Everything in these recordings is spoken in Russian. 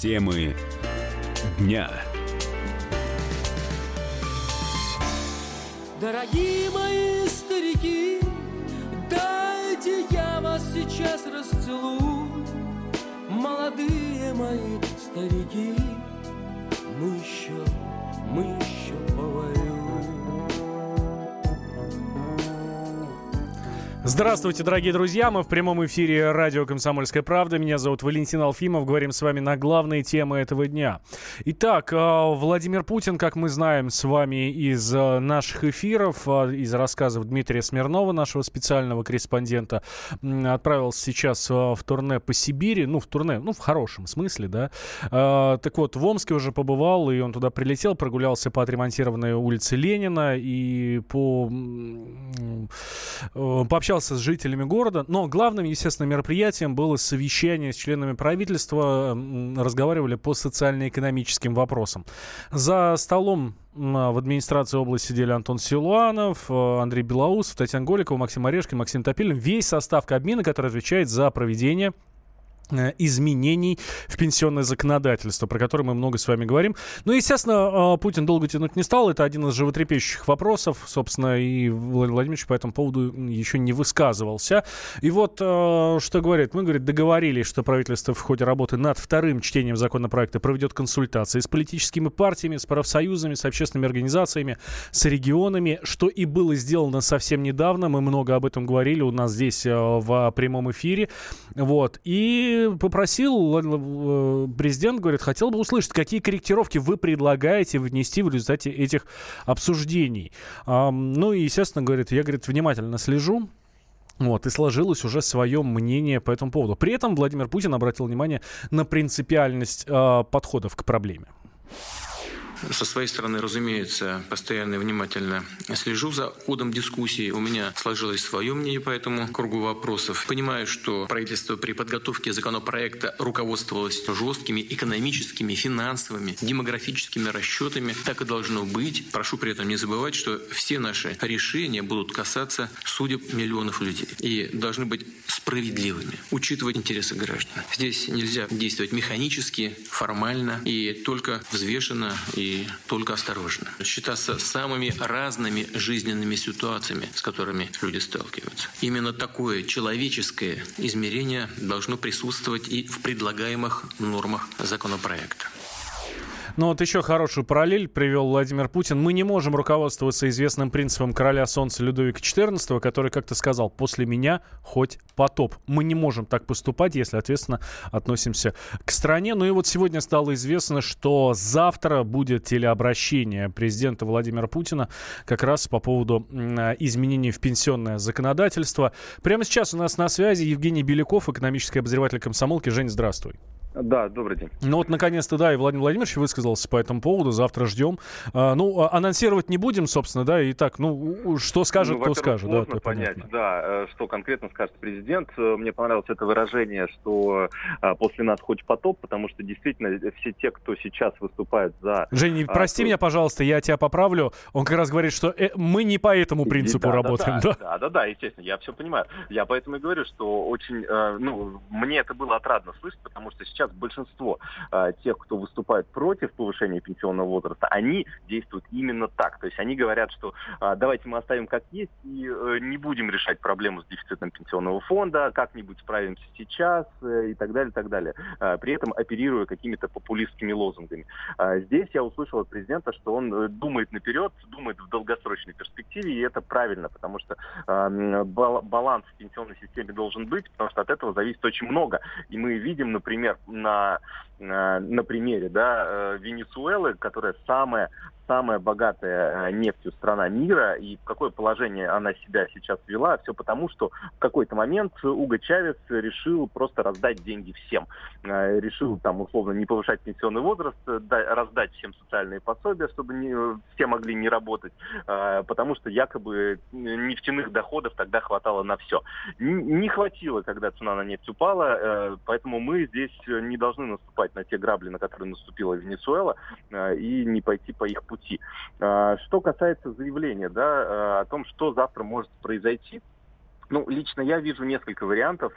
Темы дня. Дорогие мои старики, дайте я вас сейчас расцелую. Молодые мои старики, мы еще повоюем. Здравствуйте, дорогие друзья! Мы в прямом эфире радио «Комсомольская правда». Меня зовут Валентин Алфимов. Говорим с вами на главные темы этого дня. Итак, Владимир Путин, как мы знаем с вами из наших эфиров, из рассказов Дмитрия Смирнова, нашего специального корреспондента, отправился сейчас в турне по Сибири. Ну, в турне, ну, в хорошем смысле, да. Так вот, в Омске уже побывал, и он туда прилетел, прогулялся по отремонтированной улице Ленина и пообщался с жителями города. Но главным, естественно, мероприятием было совещание с членами правительства. Разговаривали по социально-экономическим вопросам. За столом в администрации области сидели Антон Силуанов, Андрей Белоусов, Татьяна Голикова, Максим Орешкин, Максим Топилин. Весь состав Кабмина, который отвечает за проведение изменений в пенсионное законодательство, про которое мы много с вами говорим. Ну, естественно, Путин долго тянуть не стал. Это один из животрепещущих вопросов, собственно, и Владимир Владимирович по этому поводу еще не высказывался. И вот что говорит. Мы, говорит, договорились, что правительство в ходе работы над вторым чтением законопроекта проведет консультации с политическими партиями, с профсоюзами, с общественными организациями, с регионами, что и было сделано совсем недавно. Мы много об этом говорили у нас здесь в прямом эфире. Вот. И попросил президент, говорит, хотел бы услышать, какие корректировки вы предлагаете внести в результате этих обсуждений. Ну и, естественно, говорит, я, говорит, внимательно слежу. Вот, и сложилось уже свое мнение по этому поводу. При этом Владимир Путин обратил внимание на принципиальность подходов к проблеме. Со своей стороны, разумеется, постоянно и внимательно слежу за ходом дискуссии. У меня сложилось свое мнение по этому кругу вопросов. Понимаю, что правительство при подготовке законопроекта руководствовалось жесткими экономическими, финансовыми, демографическими расчетами. Так и должно быть. Прошу при этом не забывать, что все наши решения будут касаться судеб миллионов людей и должны быть справедливыми, учитывать интересы граждан. Здесь нельзя действовать механически, формально и только взвешенно и только осторожно. Считаться самыми разными жизненными ситуациями, с которыми люди сталкиваются. Именно такое человеческое измерение должно присутствовать и в предлагаемых нормах законопроекта. Ну вот еще хорошую параллель привел Владимир Путин. Мы не можем руководствоваться известным принципом короля солнца Людовика XIV, который как-то сказал: «После меня хоть потоп». Мы не можем так поступать, если ответственно относимся к стране. Ну и вот сегодня стало известно, что завтра будет телеобращение президента Владимира Путина как раз по поводу изменений в пенсионное законодательство. Прямо сейчас у нас на связи Евгений Беляков, экономический обозреватель «Комсомолки». Жень, здравствуй. Да, добрый день. Ну вот, наконец-то, да, и Владимир Владимирович высказался по этому поводу. Завтра ждем. Ну, анонсировать не будем, собственно, да, и так, ну, что скажет, ну, кто скажет. Да, можно понять, понятно. Да, что конкретно скажет президент. Мне понравилось это выражение, что после нас хоть потоп, потому что действительно все те, кто сейчас выступает за... Жень, прости меня, пожалуйста, я тебя поправлю. Он как раз говорит, что мы не по этому принципу работаем. Да, естественно, я все понимаю. Я поэтому и говорю, что очень, мне это было отрадно слышать, потому что сейчас большинство тех, кто выступает против повышения пенсионного возраста, они действуют именно так. То есть они говорят, что давайте мы оставим как есть и не будем решать проблему с дефицитом пенсионного фонда, как-нибудь справимся сейчас и так далее, так далее. При этом оперируя какими-то популистскими лозунгами. Здесь я услышал от президента, что он думает наперед, думает в долгосрочной перспективе, и это правильно, потому что баланс в пенсионной системе должен быть, потому что от этого зависит очень много. И мы видим, например, на примере, да, Венесуэлы, которая самая богатая нефтью страна мира, и в какое положение она себя сейчас вела, все потому, что в какой-то момент Уго Чавес решил просто раздать деньги всем. Решил, там, условно, не повышать пенсионный возраст, раздать всем социальные пособия, чтобы все могли не работать, потому что якобы нефтяных доходов тогда хватало на все. Не хватило, когда цена на нефть упала, поэтому мы здесь не должны наступать на те грабли, на которые наступила Венесуэла, и не пойти по их пути. Что касается заявления, да, о том, что завтра может произойти, Ну, лично я вижу несколько вариантов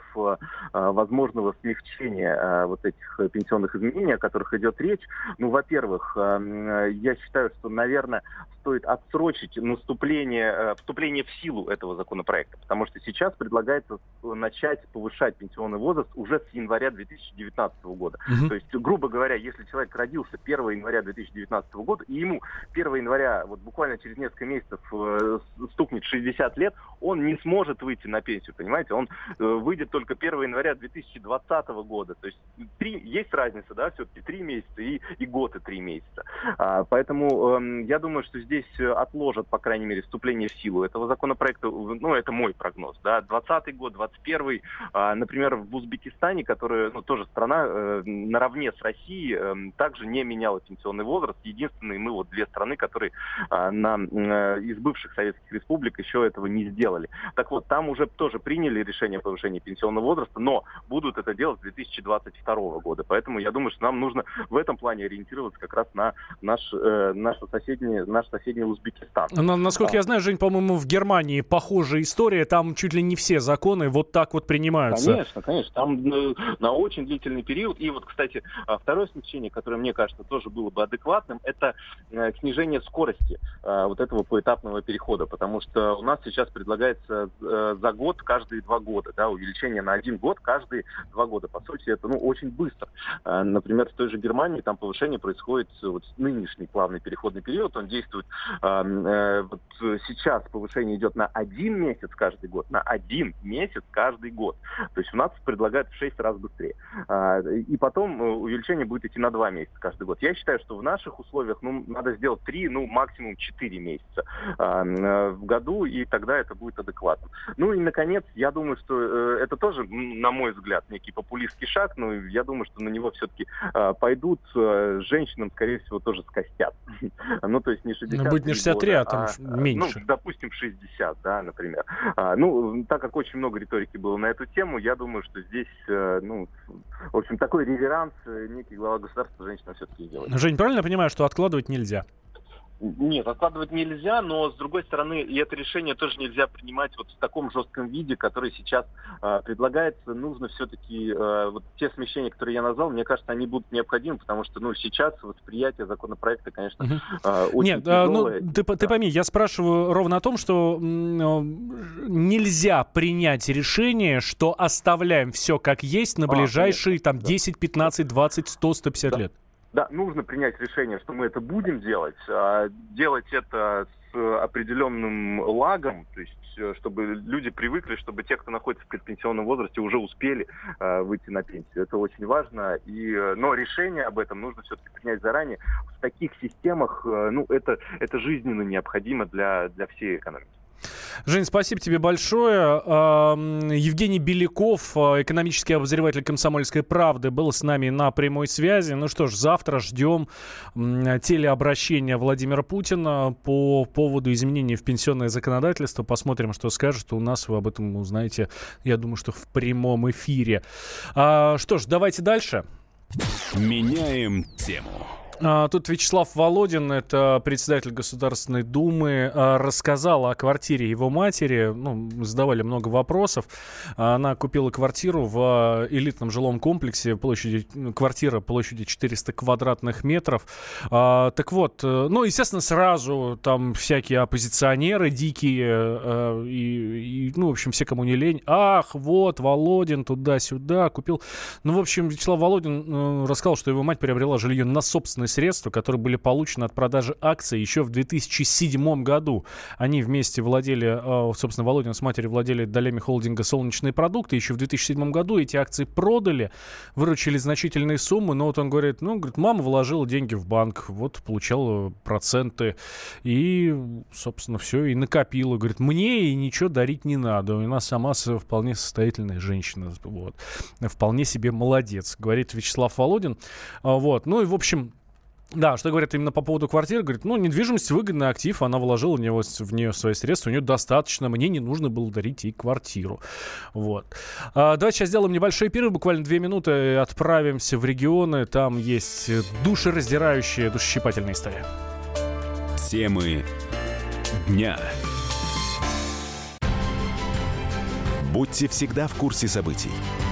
возможного смягчения вот этих пенсионных изменений, о которых идет речь. Ну, во-первых, я считаю, что, наверное, стоит отсрочить вступление в силу этого законопроекта, потому что сейчас предлагается начать повышать пенсионный возраст уже с января 2019 года. То есть, грубо говоря, если человек родился 1 января 2019 года, и ему 1 января, вот буквально через несколько месяцев, стукнет 60 лет, он не сможет выйти на пенсию, понимаете, он выйдет только 1 января 2020 года. То есть есть разница, да, все-таки 3 месяца и год и 3 месяца. Поэтому я думаю, что здесь отложат, по крайней мере, вступление в силу этого законопроекта. Ну, это мой прогноз, да, 2020 год, 2021. Например, в Узбекистане, которая, ну, тоже страна наравне с Россией, также не меняла пенсионный возраст. Единственные мы, вот, две страны, которые из бывших советских республик еще этого не сделали. Так вот, там уже тоже приняли решение о повышении пенсионного возраста, но будут это делать с 2022 года. Поэтому я думаю, что нам нужно в этом плане ориентироваться как раз на наш соседний Узбекистан. Насколько я знаю, Жень, по-моему, в Германии похожая история. Там чуть ли не все законы вот так вот принимаются. Конечно. Там на очень длительный период. И вот, кстати, второе смягчение, которое, мне кажется, тоже было бы адекватным, это снижение скорости вот этого поэтапного перехода. Потому что у нас сейчас предлагается за год каждые 2 года, да, увеличение на 1 год каждые 2 года. По сути, это, ну, очень быстро. Например, в той же Германии там повышение происходит, вот, нынешний плавный переходный период, он действует, вот сейчас повышение идет на 1 месяц каждый год, То есть у нас предлагают в 6 раз быстрее. И потом увеличение будет идти на 2 месяца каждый год. Я считаю, что в наших условиях, ну, надо сделать 3, ну, максимум 4 месяца в году, и тогда это будет адекватно. Ну и, наконец, я думаю, что это тоже, на мой взгляд, некий популистский шаг, но я думаю, что на него все-таки пойдут. Женщинам, скорее всего, тоже скостят. Ну, то есть не 60 года. Будет не 63, а там меньше. Ну, допустим, 60, да, например. Ну, так как очень много риторики было на эту тему, я думаю, что здесь, ну, в общем, такой реверанс некий глава государства женщинам все-таки делает. Жень, правильно я понимаю, что откладывать нельзя? Нет, откладывать нельзя, но, с другой стороны, и это решение тоже нельзя принимать вот в таком жестком виде, который сейчас предлагается. Нужно все-таки, вот те смещения, которые я назвал, мне кажется, они будут необходимы, потому что, ну, сейчас восприятие законопроекта, конечно, очень тяжелое. Нет, ты пойми, я спрашиваю ровно о том, что нельзя принять решение, что оставляем все как есть на ближайшие, там, 10, 15, 20, 100, 150 лет. Да, нужно принять решение, что мы это будем делать, делать это с определенным лагом, то есть чтобы люди привыкли, чтобы те, кто находится в предпенсионном возрасте, уже успели выйти на пенсию. Это очень важно. Но решение об этом нужно все-таки принять заранее. В таких системах, ну, это жизненно необходимо для всей экономики. Жень, спасибо тебе большое. Евгений Беляков, экономический обозреватель «Комсомольской правды», был с нами на прямой связи. Ну что ж, завтра ждем телеобращения Владимира Путина по поводу изменений в пенсионное законодательство. Посмотрим, что скажет. У нас вы об этом узнаете, я думаю, что в прямом эфире. Что ж, давайте дальше. Меняем тему. Тут Вячеслав Володин, это председатель Государственной Думы, рассказал о квартире его матери. Ну, задавали много вопросов. Она купила квартиру в элитном жилом комплексе. Квартира площадью 400 квадратных метров. Так вот, ну, естественно, сразу там всякие оппозиционеры дикие. Ну, в общем, все, кому не лень. Ах, вот, Володин туда-сюда купил. Ну, в общем, Вячеслав Володин рассказал, что его мать приобрела жилье на собственной средства, которые были получены от продажи акций еще в 2007 году. Они вместе владели, собственно, Володин с матерью владели долями холдинга «Солнечные продукты». Еще в 2007 году эти акции продали, выручили значительные суммы, но вот он говорит, мама вложила деньги в банк, вот получала проценты и, собственно, все, и накопила. Говорит, мне ей ничего дарить не надо. У нас сама вполне состоятельная женщина. Вот. Вполне себе молодец, говорит Вячеслав Володин. Вот. Ну и, в общем, да, что говорят именно по поводу квартиры, говорит, ну, недвижимость выгодный актив, она вложила в нее свои средства, у нее достаточно, мне не нужно было дарить ей квартиру. Вот. Давайте сейчас сделаем небольшой перерыв, буквально 2 минуты, отправимся в регионы, там есть душераздирающие, душещипательные истории. Темы дня. Будьте всегда в курсе событий.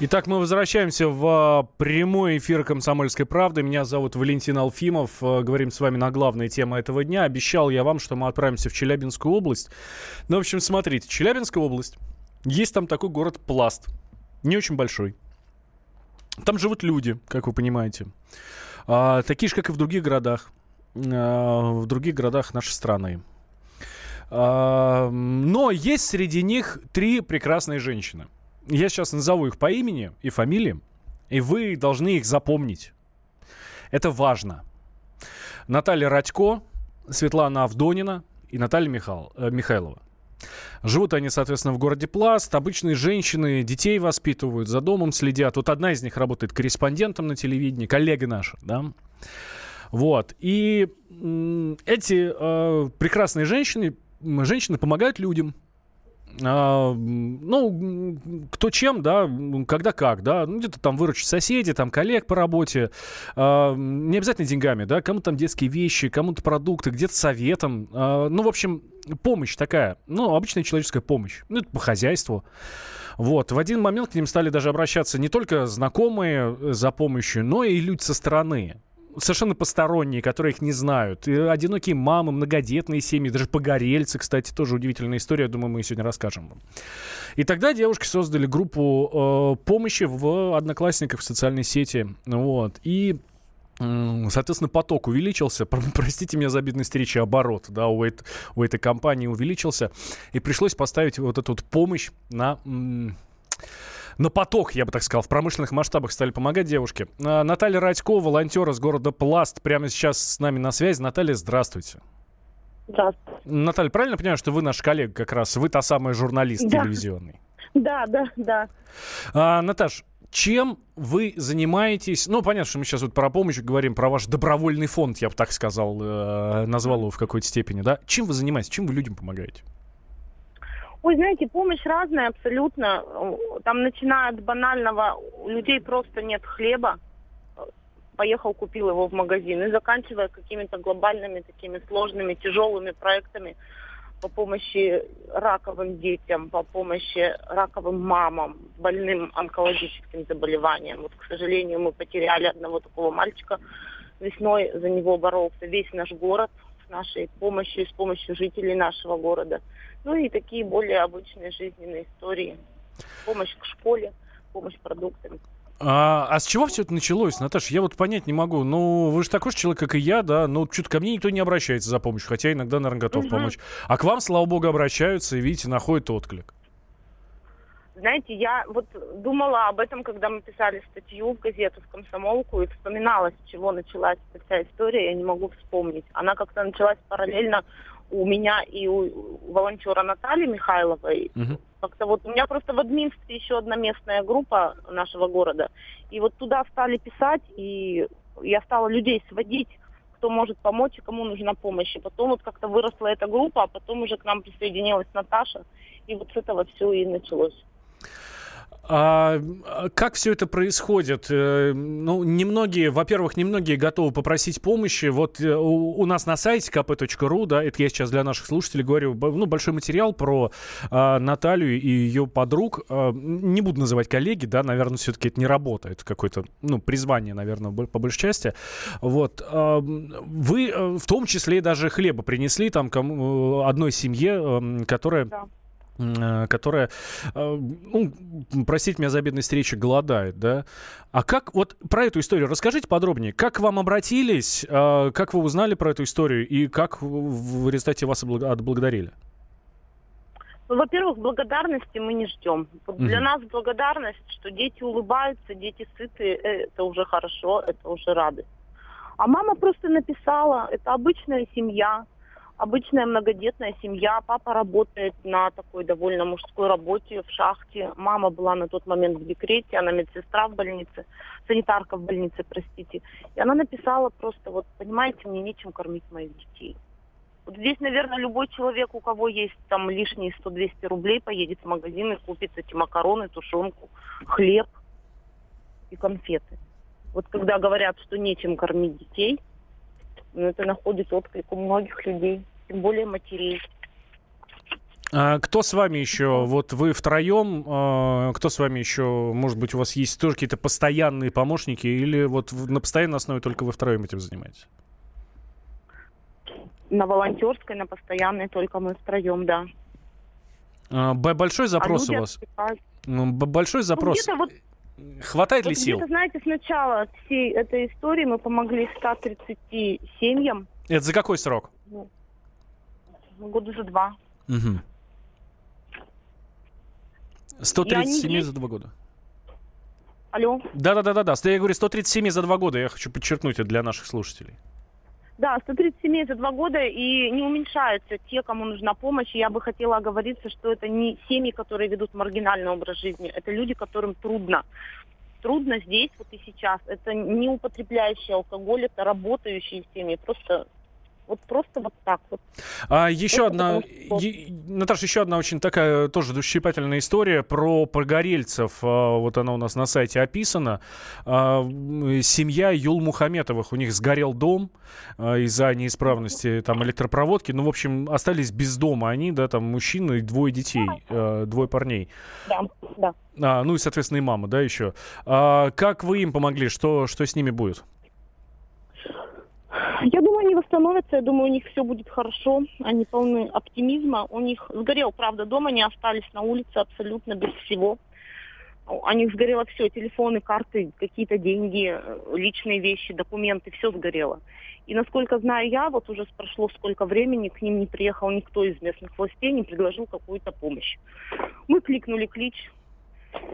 Итак, мы возвращаемся в прямой эфир «Комсомольской правды». Меня зовут Валентин Алфимов. Говорим с вами на главные темы этого дня. Обещал я вам, что мы отправимся в Челябинскую область. Ну, в общем, смотрите. Челябинская область. Есть там такой город Пласт. Не очень большой. Там живут люди, как вы понимаете. Такие же, как и в других городах. В других городах нашей страны. Но есть среди них три прекрасные женщины. Я сейчас назову их по имени и фамилии, и вы должны их запомнить. Это важно. Наталья Радько, Светлана Авдонина и Наталья Михайлова. Живут они, соответственно, в городе Пласт. Обычные женщины детей воспитывают, за домом следят. Вот одна из них работает корреспондентом на телевидении, коллега наша, да? Вот. И эти прекрасные женщины помогают людям. Ну, кто чем, да, когда как, да, ну, где-то там выручить соседей, там, коллег по работе, не обязательно деньгами, да, кому-то там детские вещи, кому-то продукты, где-то советом, ну, в общем, помощь такая, ну, обычная человеческая помощь, ну, это по хозяйству, вот, в один момент к ним стали даже обращаться не только знакомые за помощью, но и люди со стороны, совершенно посторонние, которые их не знают. И одинокие мамы, многодетные семьи, даже погорельцы, кстати, тоже удивительная история. Я думаю, мы ее сегодня расскажем вам. И тогда девушки создали группу помощи в Одноклассниках, в социальной сети. Вот. И, соответственно, поток увеличился. Простите меня за обидность речи, оборот, да, у этой компании увеличился. И пришлось поставить вот эту вот помощь на поток, я бы так сказал, в промышленных масштабах стали помогать девушке. Наталья Радько, волонтер из города Пласт, прямо сейчас с нами на связи. Наталья, здравствуйте. Здравствуйте. Наталья, правильно понимаю, что вы наш коллега как раз? Вы та самая журналист, да, телевизионный. Да. Наташ, чем вы занимаетесь? Ну, понятно, что мы сейчас вот про помощь говорим, про ваш добровольный фонд, я бы так сказал, назвал его в какой-то степени, да? Чем вы занимаетесь? Чем вы людям помогаете? Ой, знаете, помощь разная абсолютно. Там, начиная от банального, у людей просто нет хлеба. Поехал, купил его в магазин. И заканчивая какими-то глобальными, такими сложными, тяжелыми проектами по помощи раковым детям, по помощи раковым мамам, больным онкологическим заболеваниям. Вот, к сожалению, мы потеряли одного такого мальчика. Весной за него боролся весь наш город с нашей помощью, с помощью жителей нашего города. Ну и такие более обычные жизненные истории. Помощь к школе, помощь продуктам. А с чего все это началось, Наташа? Я вот понять не могу. Ну, вы же такой же человек, как и я, да? Но что-то ко мне никто не обращается за помощью, хотя иногда, наверное, готов помочь. А к вам, слава богу, обращаются и, видите, находят отклик. Знаете, я вот думала об этом, когда мы писали статью в газету, в «Комсомолку», и вспоминала, с чего началась эта вся история, я не могу вспомнить. Она как-то началась параллельно у меня и у волонтера Натальи Михайловой. Как-то вот у меня просто в админстве еще одна местная группа нашего города. И вот туда стали писать, и я стала людей сводить, кто может помочь и кому нужна помощь. И потом вот как-то выросла эта группа, а потом уже к нам присоединилась Наташа. И вот с этого все и началось. А как все это происходит? Ну, немногие, во-первых, немногие готовы попросить помощи. Вот у нас на сайте kp.ru, да, это я сейчас для наших слушателей говорю, ну, большой материал про Наталью и ее подруг. Не буду называть коллеги, да, наверное, все-таки это не работа, это какое-то, ну, призвание, наверное, по большей части. Вот. Вы в том числе даже хлеба принесли там одной семье, которая... Да. Которая, ну, простите меня за бедность речи, голодает, да? А как, вот про эту историю расскажите подробнее. Как к вам обратились, как вы узнали про эту историю и как в результате вас отблагодарили? Ну, во-первых, благодарности мы не ждем. Для нас благодарность, что дети улыбаются, дети сыты, это уже хорошо, это уже радость. А мама просто написала, это обычная семья. Обычная многодетная семья. Папа работает на такой довольно мужской работе в шахте. Мама была на тот момент в декрете. Она медсестра в больнице, санитарка в больнице, простите. И она написала просто, вот, понимаете, мне нечем кормить моих детей. Вот здесь, наверное, любой человек, у кого есть там лишние 100-200 рублей, поедет в магазин и купит эти макароны, тушенку, хлеб и конфеты. Вот когда говорят, что нечем кормить детей, но это находит отклик у многих людей, тем более матерей. А кто с вами еще? Вот вы втроем, кто с вами еще? Может быть, у вас есть тоже какие-то постоянные помощники, или вот на постоянной основе только вы втроем этим занимаетесь? На волонтерской, на постоянной только мы втроем, да. Большой запрос у вас? Большой запрос. Хватает ли сил? Знаете, сначала всей этой истории мы помогли 130 семьям. Это за какой срок? Года за два. Угу. 137 за 2 года. Алло? Да. Я говорю, 137 за 2 года. Я хочу подчеркнуть это для наших слушателей. Да, 130 семей за 2 года, и не уменьшаются те, кому нужна помощь. И я бы хотела оговориться, что это не семьи, которые ведут маргинальный образ жизни. Это люди, которым трудно. Трудно здесь, вот и сейчас. Это не употребляющие алкоголь, это работающие семьи. Просто так вот. А еще одна, Наташа, еще одна очень такая тоже душещипательная история про погорельцев. Вот она у нас на сайте описана. Семья Юл Мухаметовых. У них сгорел дом из-за неисправности там электропроводки. Ну, в общем, остались без дома они, да, там мужчина и 2 детей, 2 парней. Да. Ну и, соответственно, и мама, да, еще. Как вы им помогли? Что с ними будет? Я думаю, они восстановятся, я думаю, у них все будет хорошо, они полны оптимизма, у них сгорел, правда, дом, они остались на улице абсолютно без всего, у них сгорело все, телефоны, карты, какие-то деньги, личные вещи, документы, все сгорело. И насколько знаю я, вот уже прошло сколько времени, к ним не приехал никто из местных властей, не предложил какую-то помощь. Мы кликнули клич,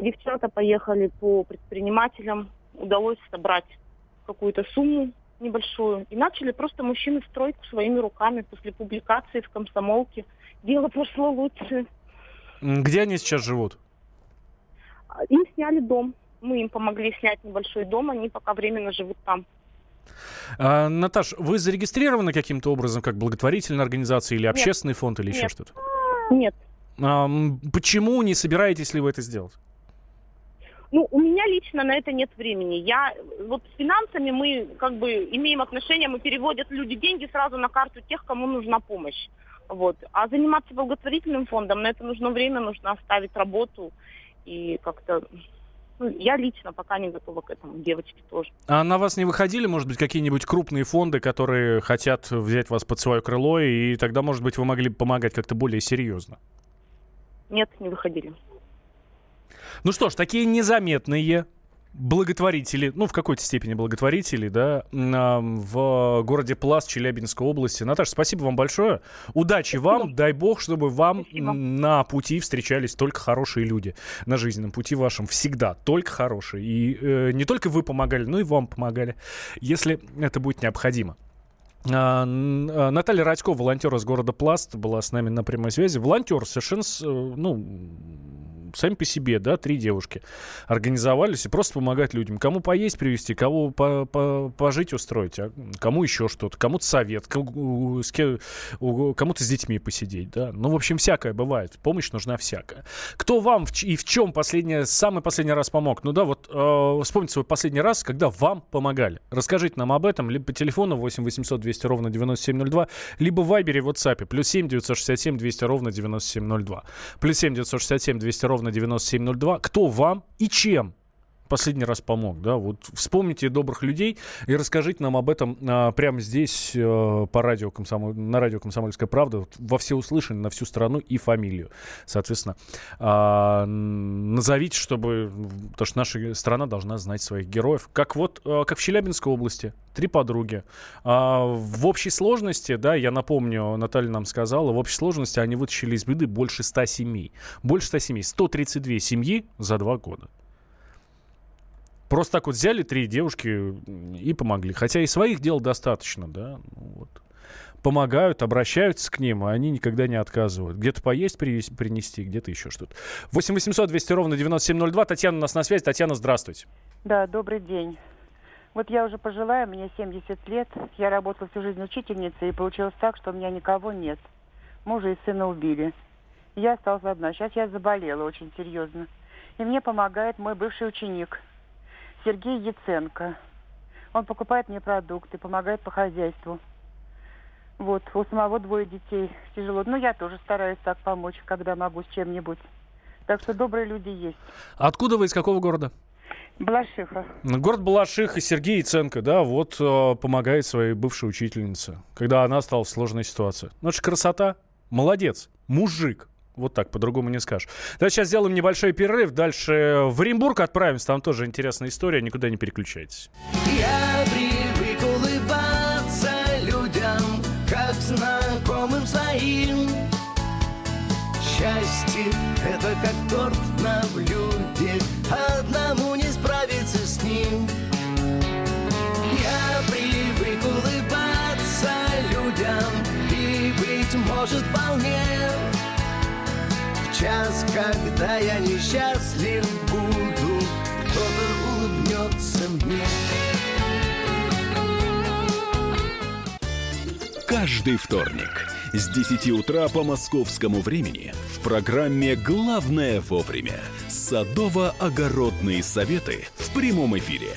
девчата поехали по предпринимателям, удалось собрать какую-то сумму небольшую. И начали просто мужчины стройку своими руками. После публикации в «Комсомолке» дело пошло лучше. Где они сейчас живут? Им сняли дом. Мы им помогли снять небольшой дом. Они пока временно живут там. Наташ, вы зарегистрированы каким-то образом как благотворительная организация или общественный фонд или еще что-то? Нет. Почему не собираетесь ли вы это сделать? Ну, у меня лично на это нет времени. Вот с финансами мы как бы имеем отношения, мы переводят люди деньги сразу на карту тех, кому нужна помощь. Вот. А заниматься благотворительным фондом, на это нужно время, нужно оставить работу. И как-то... я лично пока не готова к этому, девочки тоже. А на вас не выходили, может быть, какие-нибудь крупные фонды, которые хотят взять вас под свое крыло, и тогда, может быть, вы могли бы помогать как-то более серьезно? Нет, не выходили. Ну что ж, такие незаметные благотворители, ну, в какой-то степени благотворители, да, в городе Пласт Челябинской области. Наташа, спасибо вам большое. Удачи вам. Дай бог, чтобы вам на пути встречались только хорошие люди. На жизненном пути вашем всегда только хорошие. И не только вы помогали, но и вам помогали, если это будет необходимо. Наталья Радько, волонтер из города Пласт, была с нами на прямой связи. Волонтер совершенно, сами по себе, да, 3 девушки организовались и просто помогают людям. Кому поесть привезти, кого пожить устроить, а кому еще что-то, кому-то совет, кому-то с детьми посидеть, да. Ну, в общем, всякое бывает. Помощь нужна всякая. Кто вам и в чем самый последний раз помог? Ну да, вот вспомните свой последний раз, когда вам помогали. Расскажите нам об этом либо по телефону 8 800 200 ровно 9702, либо в Вайбере, в WhatsApp, плюс 7 967 200 ровно 9702. Плюс 7 967 200 ровно 9702. Кто вам и чем последний раз помог? Да? Вот вспомните добрых людей и расскажите нам об этом прямо здесь на радио «Комсомольская правда», вот, во всеуслышание, на всю страну и фамилию. Соответственно, назовите, потому что наша страна должна знать своих героев. Как в Челябинской области. 3 подруги. В общей сложности, да, я напомню, Наталья нам сказала, в общей сложности они вытащили из беды больше 100 семей. 132 семьи за 2 года. Просто так вот взяли 3 девушки и помогли. Хотя и своих дел достаточно, да. Вот. помогают, обращаются к ним, а они никогда не отказывают. Где-то поесть принести, где-то еще что-то. 8 800 200 ровно 9702. Татьяна у нас на связи. Татьяна, здравствуйте. Да, добрый день. Вот я уже пожилая, мне 70 лет. Я работала всю жизнь учительницей, и получилось так, что у меня никого нет. Мужа и сына убили. Я осталась одна. Сейчас я заболела очень серьезно. И мне помогает мой бывший ученик Сергей Яценко. Он покупает мне продукты, помогает по хозяйству. Вот, у самого двое детей тяжело. Ну, я тоже стараюсь так помочь, когда могу, с чем-нибудь. Так что добрые люди есть. Откуда вы, из какого города? Балашиха. Город Балашиха, Сергей Яценко, да, вот помогает своей бывшей учительнице, когда она стала в сложной ситуации. Ну, это же красота. Молодец. Мужик. Вот так, по-другому не скажешь. Давайте сейчас сделаем небольшой перерыв. Дальше в Оренбург отправимся. Там тоже интересная история. Никуда не переключайтесь. Я привык улыбаться людям, как знакомым своим. Счастье — это как торт на блюде, одному не справиться с ним. Я привык улыбаться людям и, быть может, вполне. Сейчас, когда я несчастлив буду, кто-то улыбнется мне. Каждый вторник с 10 утра по московскому времени в программе «Главное вовремя» садово-огородные советы в прямом эфире.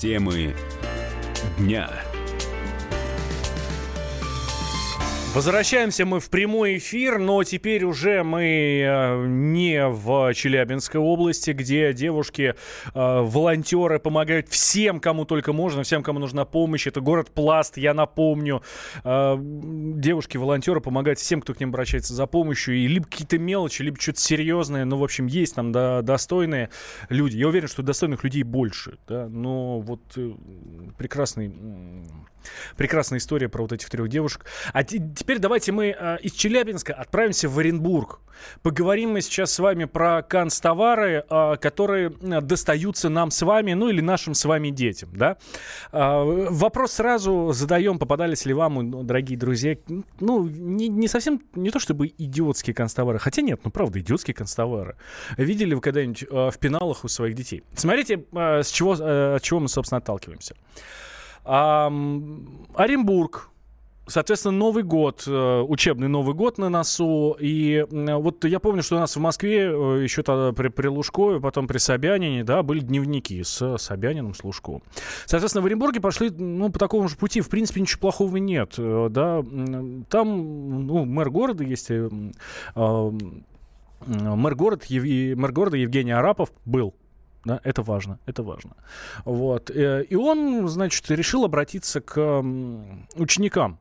Темы дня. Возвращаемся мы в прямой эфир, но теперь уже мы не в Челябинской области, где девушки, волонтеры помогают всем, кому только можно, всем, кому нужна помощь. Это город Пласт, я напомню. Девушки-волонтеры помогают всем, кто к ним обращается за помощью. И либо какие-то мелочи, либо что-то серьезное. Ну, в общем, есть там достойные люди. Я уверен, что достойных людей больше. Да? Но вот прекрасная история про вот этих трех девушек. А теперь давайте мы из Челябинска отправимся в Оренбург. Поговорим мы сейчас с вами про канцтовары, которые достаются нам с вами, ну или нашим с вами детям. Да? Вопрос сразу задаем, попадались ли вам, дорогие друзья, ну не совсем, не то чтобы идиотские канцтовары, хотя нет, ну правда, идиотские канцтовары. Видели вы когда-нибудь в пеналах у своих детей? Смотрите, от чего мы, собственно, отталкиваемся. Оренбург. Соответственно, Новый год, учебный Новый год на носу. И вот я помню, что у нас в Москве еще тогда при Лужкове, потом при Собянине, да, были дневники с Собяниным, с Лужковым. Соответственно, в Оренбурге пошли, ну, по такому же пути. В принципе, ничего плохого нет, да. Там, ну, мэр города есть... Мэр города Евгений Арапов был. Да, это важно, это важно. Вот. И он, значит, решил обратиться к ученикам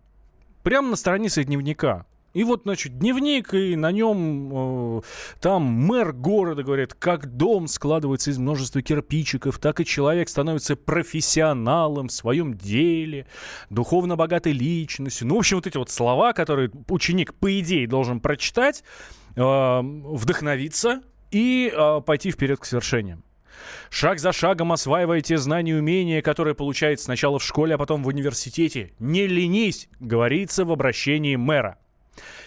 прямо на странице дневника. И вот, значит, дневник, и на нем там мэр города говорит, как дом складывается из множества кирпичиков, так и человек становится профессионалом в своем деле, духовно богатой личностью. Ну, в общем, вот эти вот слова, которые ученик, по идее, должен прочитать, вдохновиться и пойти вперед к свершениям. Шаг за шагом осваивая те знания и умения, которые получает сначала в школе, а потом в университете. Не ленись, говорится в обращении мэра.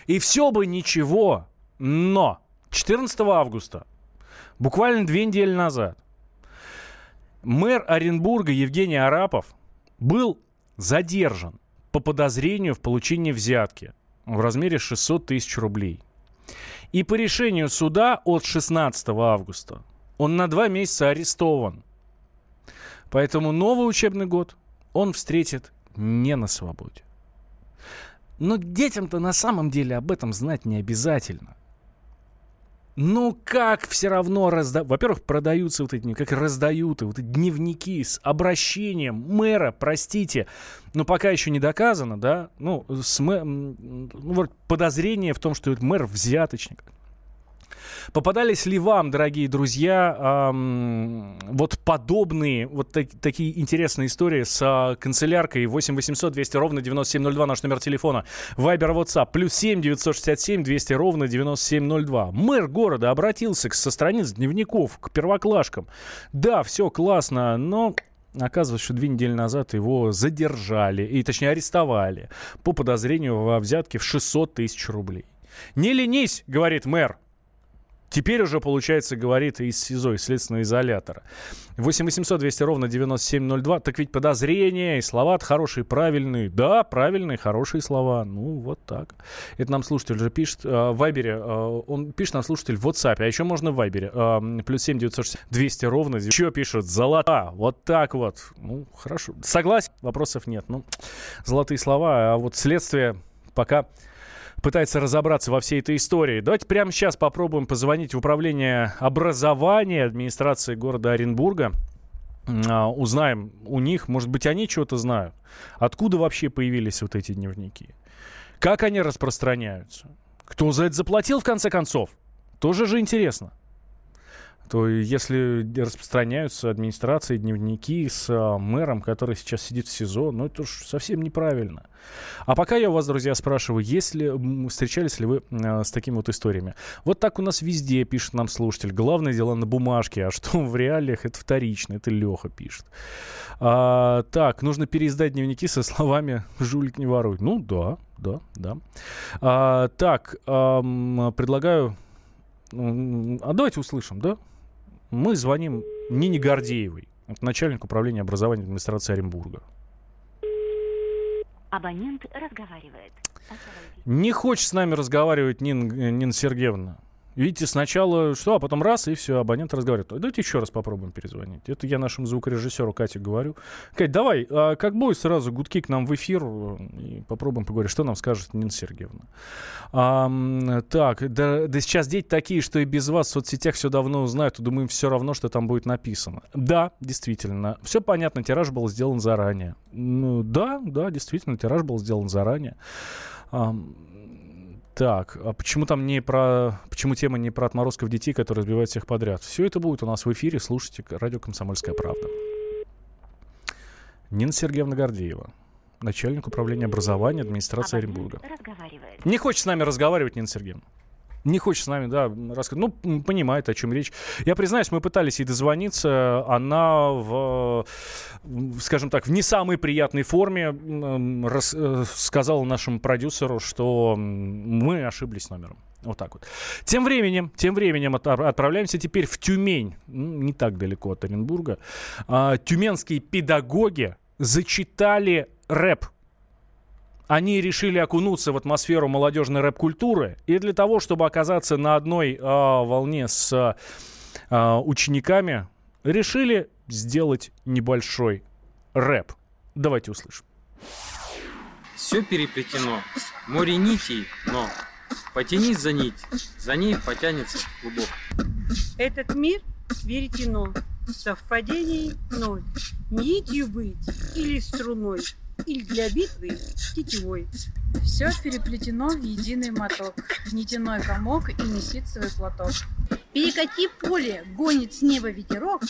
И все бы ничего, но 14 августа, буквально 2 недели назад, мэр Оренбурга Евгений Арапов был задержан по подозрению в получении взятки в размере 600 тысяч рублей. И по решению суда от 16 августа он на 2 месяца арестован. Поэтому новый учебный год он встретит не на свободе. Но детям-то на самом деле об этом знать не обязательно. Ну как все равно во-первых, продаются вот эти, как раздают вот эти дневники с обращением мэра, простите, но пока еще не доказано, да, ну, подозрение в том, что мэр взяточник. Попадались ли вам, дорогие друзья, вот подобные, вот такие интересные истории с канцеляркой? 8 800 200 ровно 9702, наш номер телефона. Вайбер, WhatsApp, плюс 7 967 200 ровно 9702. Мэр города обратился со страниц дневников к первоклашкам. Да, все классно, но... Оказывается, что 2 недели назад его задержали, и точнее арестовали по подозрению во взятке в 600 тысяч рублей. «Не ленись», — говорит мэр. Теперь уже, получается, говорит, из СИЗО, из следственного изолятора. 8 800 200 ровно 9702. Так ведь подозрения и слова-то хорошие, правильные. Да, правильные, хорошие слова. Ну, вот так. Это нам слушатель уже пишет. В Вайбере, он пишет нам слушатель в WhatsApp. А еще можно в Вайбере. Плюс 7 960 200 ровно. Еще пишут? Золота. Вот так вот. Ну, хорошо. Согласен? Вопросов нет. Ну, золотые слова. А вот следствие пока... пытается разобраться во всей этой истории. Давайте прямо сейчас попробуем позвонить в Управление образования администрации города Оренбурга. Узнаем у них, может быть, они чего-то знают. Откуда вообще появились вот эти дневники? Как они распространяются? Кто за это заплатил, в конце концов? Тоже же интересно. То если распространяются администрации, дневники с мэром, который сейчас сидит в СИЗО, ну это уж совсем неправильно. А пока я у вас, друзья, спрашиваю, встречались ли вы с такими вот историями? Вот так у нас везде, пишет нам слушатель. Главное дело на бумажке, а что в реалиях, это вторично, это Леха пишет. Так, нужно переиздать дневники со словами «жулик не ворует». Ну да. Предлагаю... А давайте услышим, да? Мы звоним Нине Гордеевой, начальник управления образования администрации Оренбурга. Абонент разговаривает. Не хочет с нами разговаривать Нина Сергеевна. Видите, сначала что, а потом раз, и все, абонент разговаривает. Давайте еще раз попробуем перезвонить. Это я нашему звукорежиссеру Кате говорю. Кать, давай, как будет сразу гудки к нам в эфир, и попробуем поговорить, что нам скажет Нина Сергеевна. Так, сейчас дети такие, что и без вас в соцсетях все давно узнают, и думаем все равно, что там будет написано. Да, действительно, все понятно, тираж был сделан заранее. Ну, да, действительно, тираж был сделан заранее. Так, а почему тема не про отморозков детей, которые разбивают всех подряд? Все это будет у нас в эфире. Слушайте радио «Комсомольская правда». Нина Сергеевна Гордеева, начальник управления образования администрации Оренбурга. Не хочет с нами разговаривать, Нина Сергеевна. Не хочет с нами, да, рассказывать. Ну, понимает, о чем речь. Я признаюсь, мы пытались ей дозвониться. Она скажем так, в не самой приятной форме сказала нашему продюсеру, что мы ошиблись номером. Вот так вот. Тем временем отправляемся теперь в Тюмень. Не так далеко от Оренбурга. Тюменские педагоги зачитали рэп. Они решили окунуться в атмосферу молодежной рэп-культуры. И для того, чтобы оказаться на одной волне с учениками, решили сделать небольшой рэп. Давайте услышим. Все переплетено, море нитей, но потянись за нить, за ней потянется клубок. Этот мир веретено, совпадений ноль, нитью быть или струной. Или для битвы тетевой. Все переплетено в единый моток, нитяной комок и неситцевый платок. Перекати поле, гонит с неба ветерок.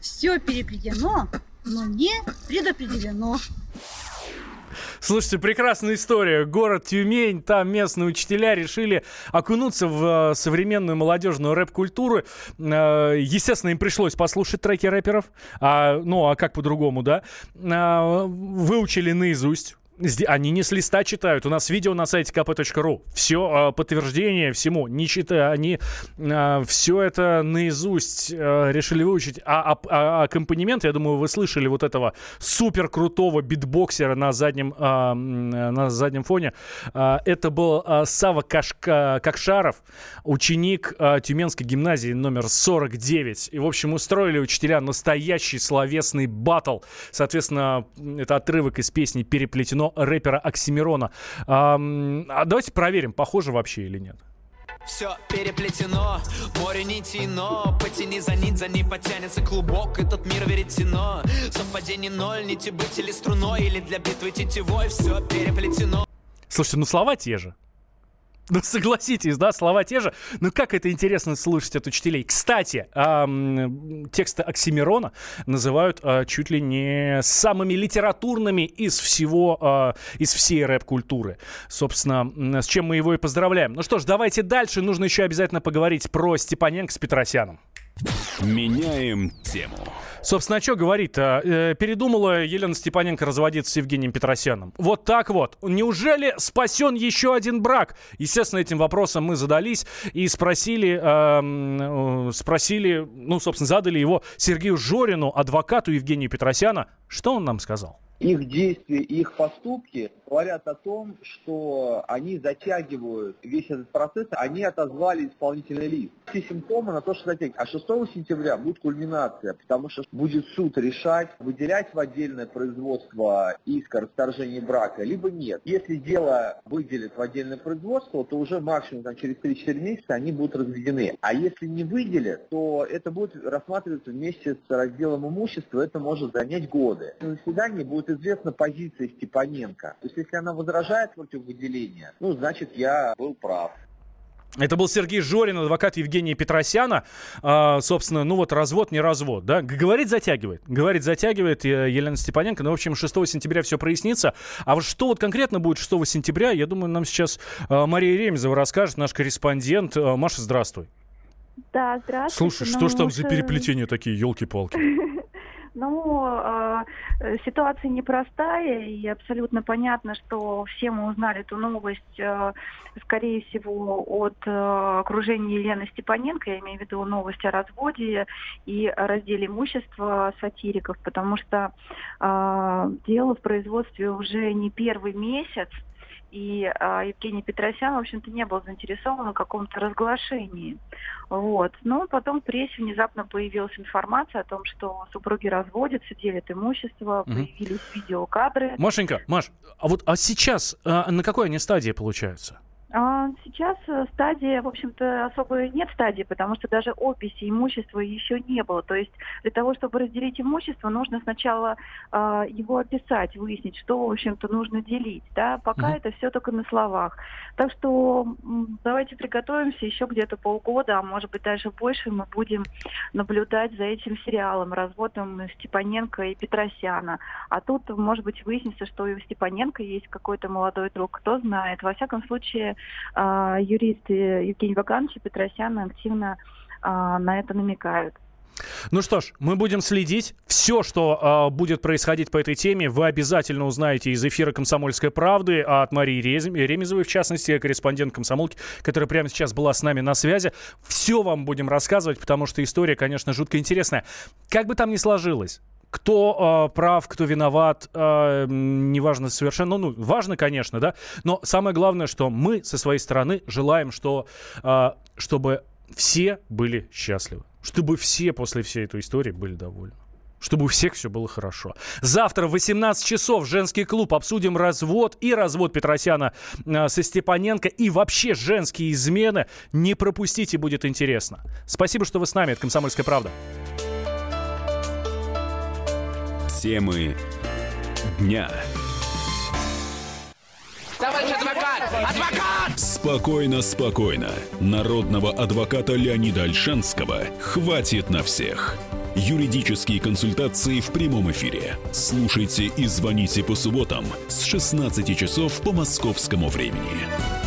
Все переплетено, но не предопределено. Слушайте, прекрасная история. Город Тюмень, там местные учителя решили окунуться в современную молодежную рэп-культуру. Естественно, им пришлось послушать треки рэперов. Ну, а как по-другому, да? Выучили наизусть. Они не с листа читают. У нас видео на сайте kp.ru. Все подтверждение всему. Не читая, они все это наизусть решили выучить. А аккомпанемент, я думаю, вы слышали вот этого суперкрутого битбоксера на заднем фоне. Это был Сава Кокшаров, ученик Тюменской гимназии номер 49. И, в общем, устроили учителя настоящий словесный баттл. Соответственно, это отрывок из песни «Переплетено» рэпера Оксимирона. Давайте проверим, похоже вообще или нет. Все переплетено, море нитино. Потяни за нить, за ней потянется клубок. Этот мир веретено. Совпадение ноль, нити быть или струной, или для битвы тетивой. Все переплетено. Слушайте, ну слова те же. Ну, согласитесь, да, слова те же. Ну, как это интересно слушать от учителей. Кстати, тексты Оксимирона называют чуть ли не самыми литературными из всей рэп-культуры. Собственно, с чем мы его и поздравляем. Ну что ж, давайте дальше. Нужно еще обязательно поговорить про Степаненко с Петросяном. Меняем тему. Собственно, что говорит-то? Передумала Елена Степаненко разводиться с Евгением Петросяном. Вот так вот. Неужели спасен еще один брак? Естественно, этим вопросом мы задались и спросили, ну, собственно, задали его Сергею Жорину, адвокату Евгения Петросяна. Что он нам сказал? Их действия и их поступки говорят о том, что они затягивают весь этот процесс, они отозвали исполнительный лист. Все симптомы на то, что затягивают. А 6 сентября будет кульминация, потому что будет суд решать, выделять в отдельное производство иск о расторжении брака, либо нет. Если дело выделят в отдельное производство, то уже максимум там, через 3-4 месяца они будут разведены. А если не выделят, то это будет рассматриваться вместе с разделом имущества, это может занять годы. На заседании будет известна позиция Степаненко. То есть, если она возражает против выделения, ну, значит, я был прав. Это был Сергей Жорин, адвокат Евгения Петросяна. Собственно, ну вот развод, не развод, да? Говорит, затягивает. Говорит, затягивает Елена Степаненко. Ну, в общем, 6 сентября все прояснится. А вот что вот конкретно будет 6 сентября, я думаю, нам сейчас Мария Ремезова расскажет, наш корреспондент. Маша, здравствуй. Да, здравствуй. Слушай, что ж там за переплетения такие, елки-палки? Ну, ситуация непростая, и абсолютно понятно, что все мы узнали эту новость, скорее всего, от окружения Елены Степаненко, я имею в виду новость о разводе и о разделе имущества сатириков, потому что дело в производстве уже не первый месяц, и Евгений Петросян, в общем-то, не был заинтересован в каком-то разглашении. Вот. Но потом в прессе внезапно появилась информация о том, что супруги разводятся, делят имущество, появились видеокадры. Машенька, Маш, а сейчас на какой они стадии получаются? Сейчас стадия, в общем-то, особо нет стадии, потому что даже описи имущества еще не было. То есть для того, чтобы разделить имущество, нужно сначала его описать, выяснить, что, в общем-то, нужно делить. Да? Пока это все только на словах. Так что давайте приготовимся еще где-то полгода, а может быть даже больше, мы будем наблюдать за этим сериалом, разводом Степаненко и Петросяна. А тут, может быть, выяснится, что и у Степаненко есть какой-то молодой друг, кто знает. Во всяком случае, юристы Евгения Вагановича Петросяна активно на это намекают. Ну что ж, мы будем следить. Все, что будет происходить по этой теме, вы обязательно узнаете из эфира «Комсомольской правды» от Марии Ремезовой, в частности, корреспондент «Комсомолки», которая прямо сейчас была с нами на связи. Все вам будем рассказывать, потому что история, конечно, жутко интересная. Как бы там ни сложилось, кто прав, кто виноват, неважно совершенно. Ну, важно, конечно, да. Но самое главное, что мы со своей стороны желаем, чтобы все были счастливы. Чтобы все после всей этой истории были довольны. Чтобы у всех все было хорошо. Завтра в 18 часов женский клуб. Обсудим развод и развод Петросяна со Степаненко. И вообще женские измены. Не пропустите, будет интересно. Спасибо, что вы с нами. Это «Комсомольская правда». Темы дня. Товарищ адвокат! Адвокат! Спокойно, спокойно. Народного адвоката Леонида Ольшанского хватит на всех. Юридические консультации в прямом эфире. Слушайте и звоните по субботам с 16 часов по московскому времени.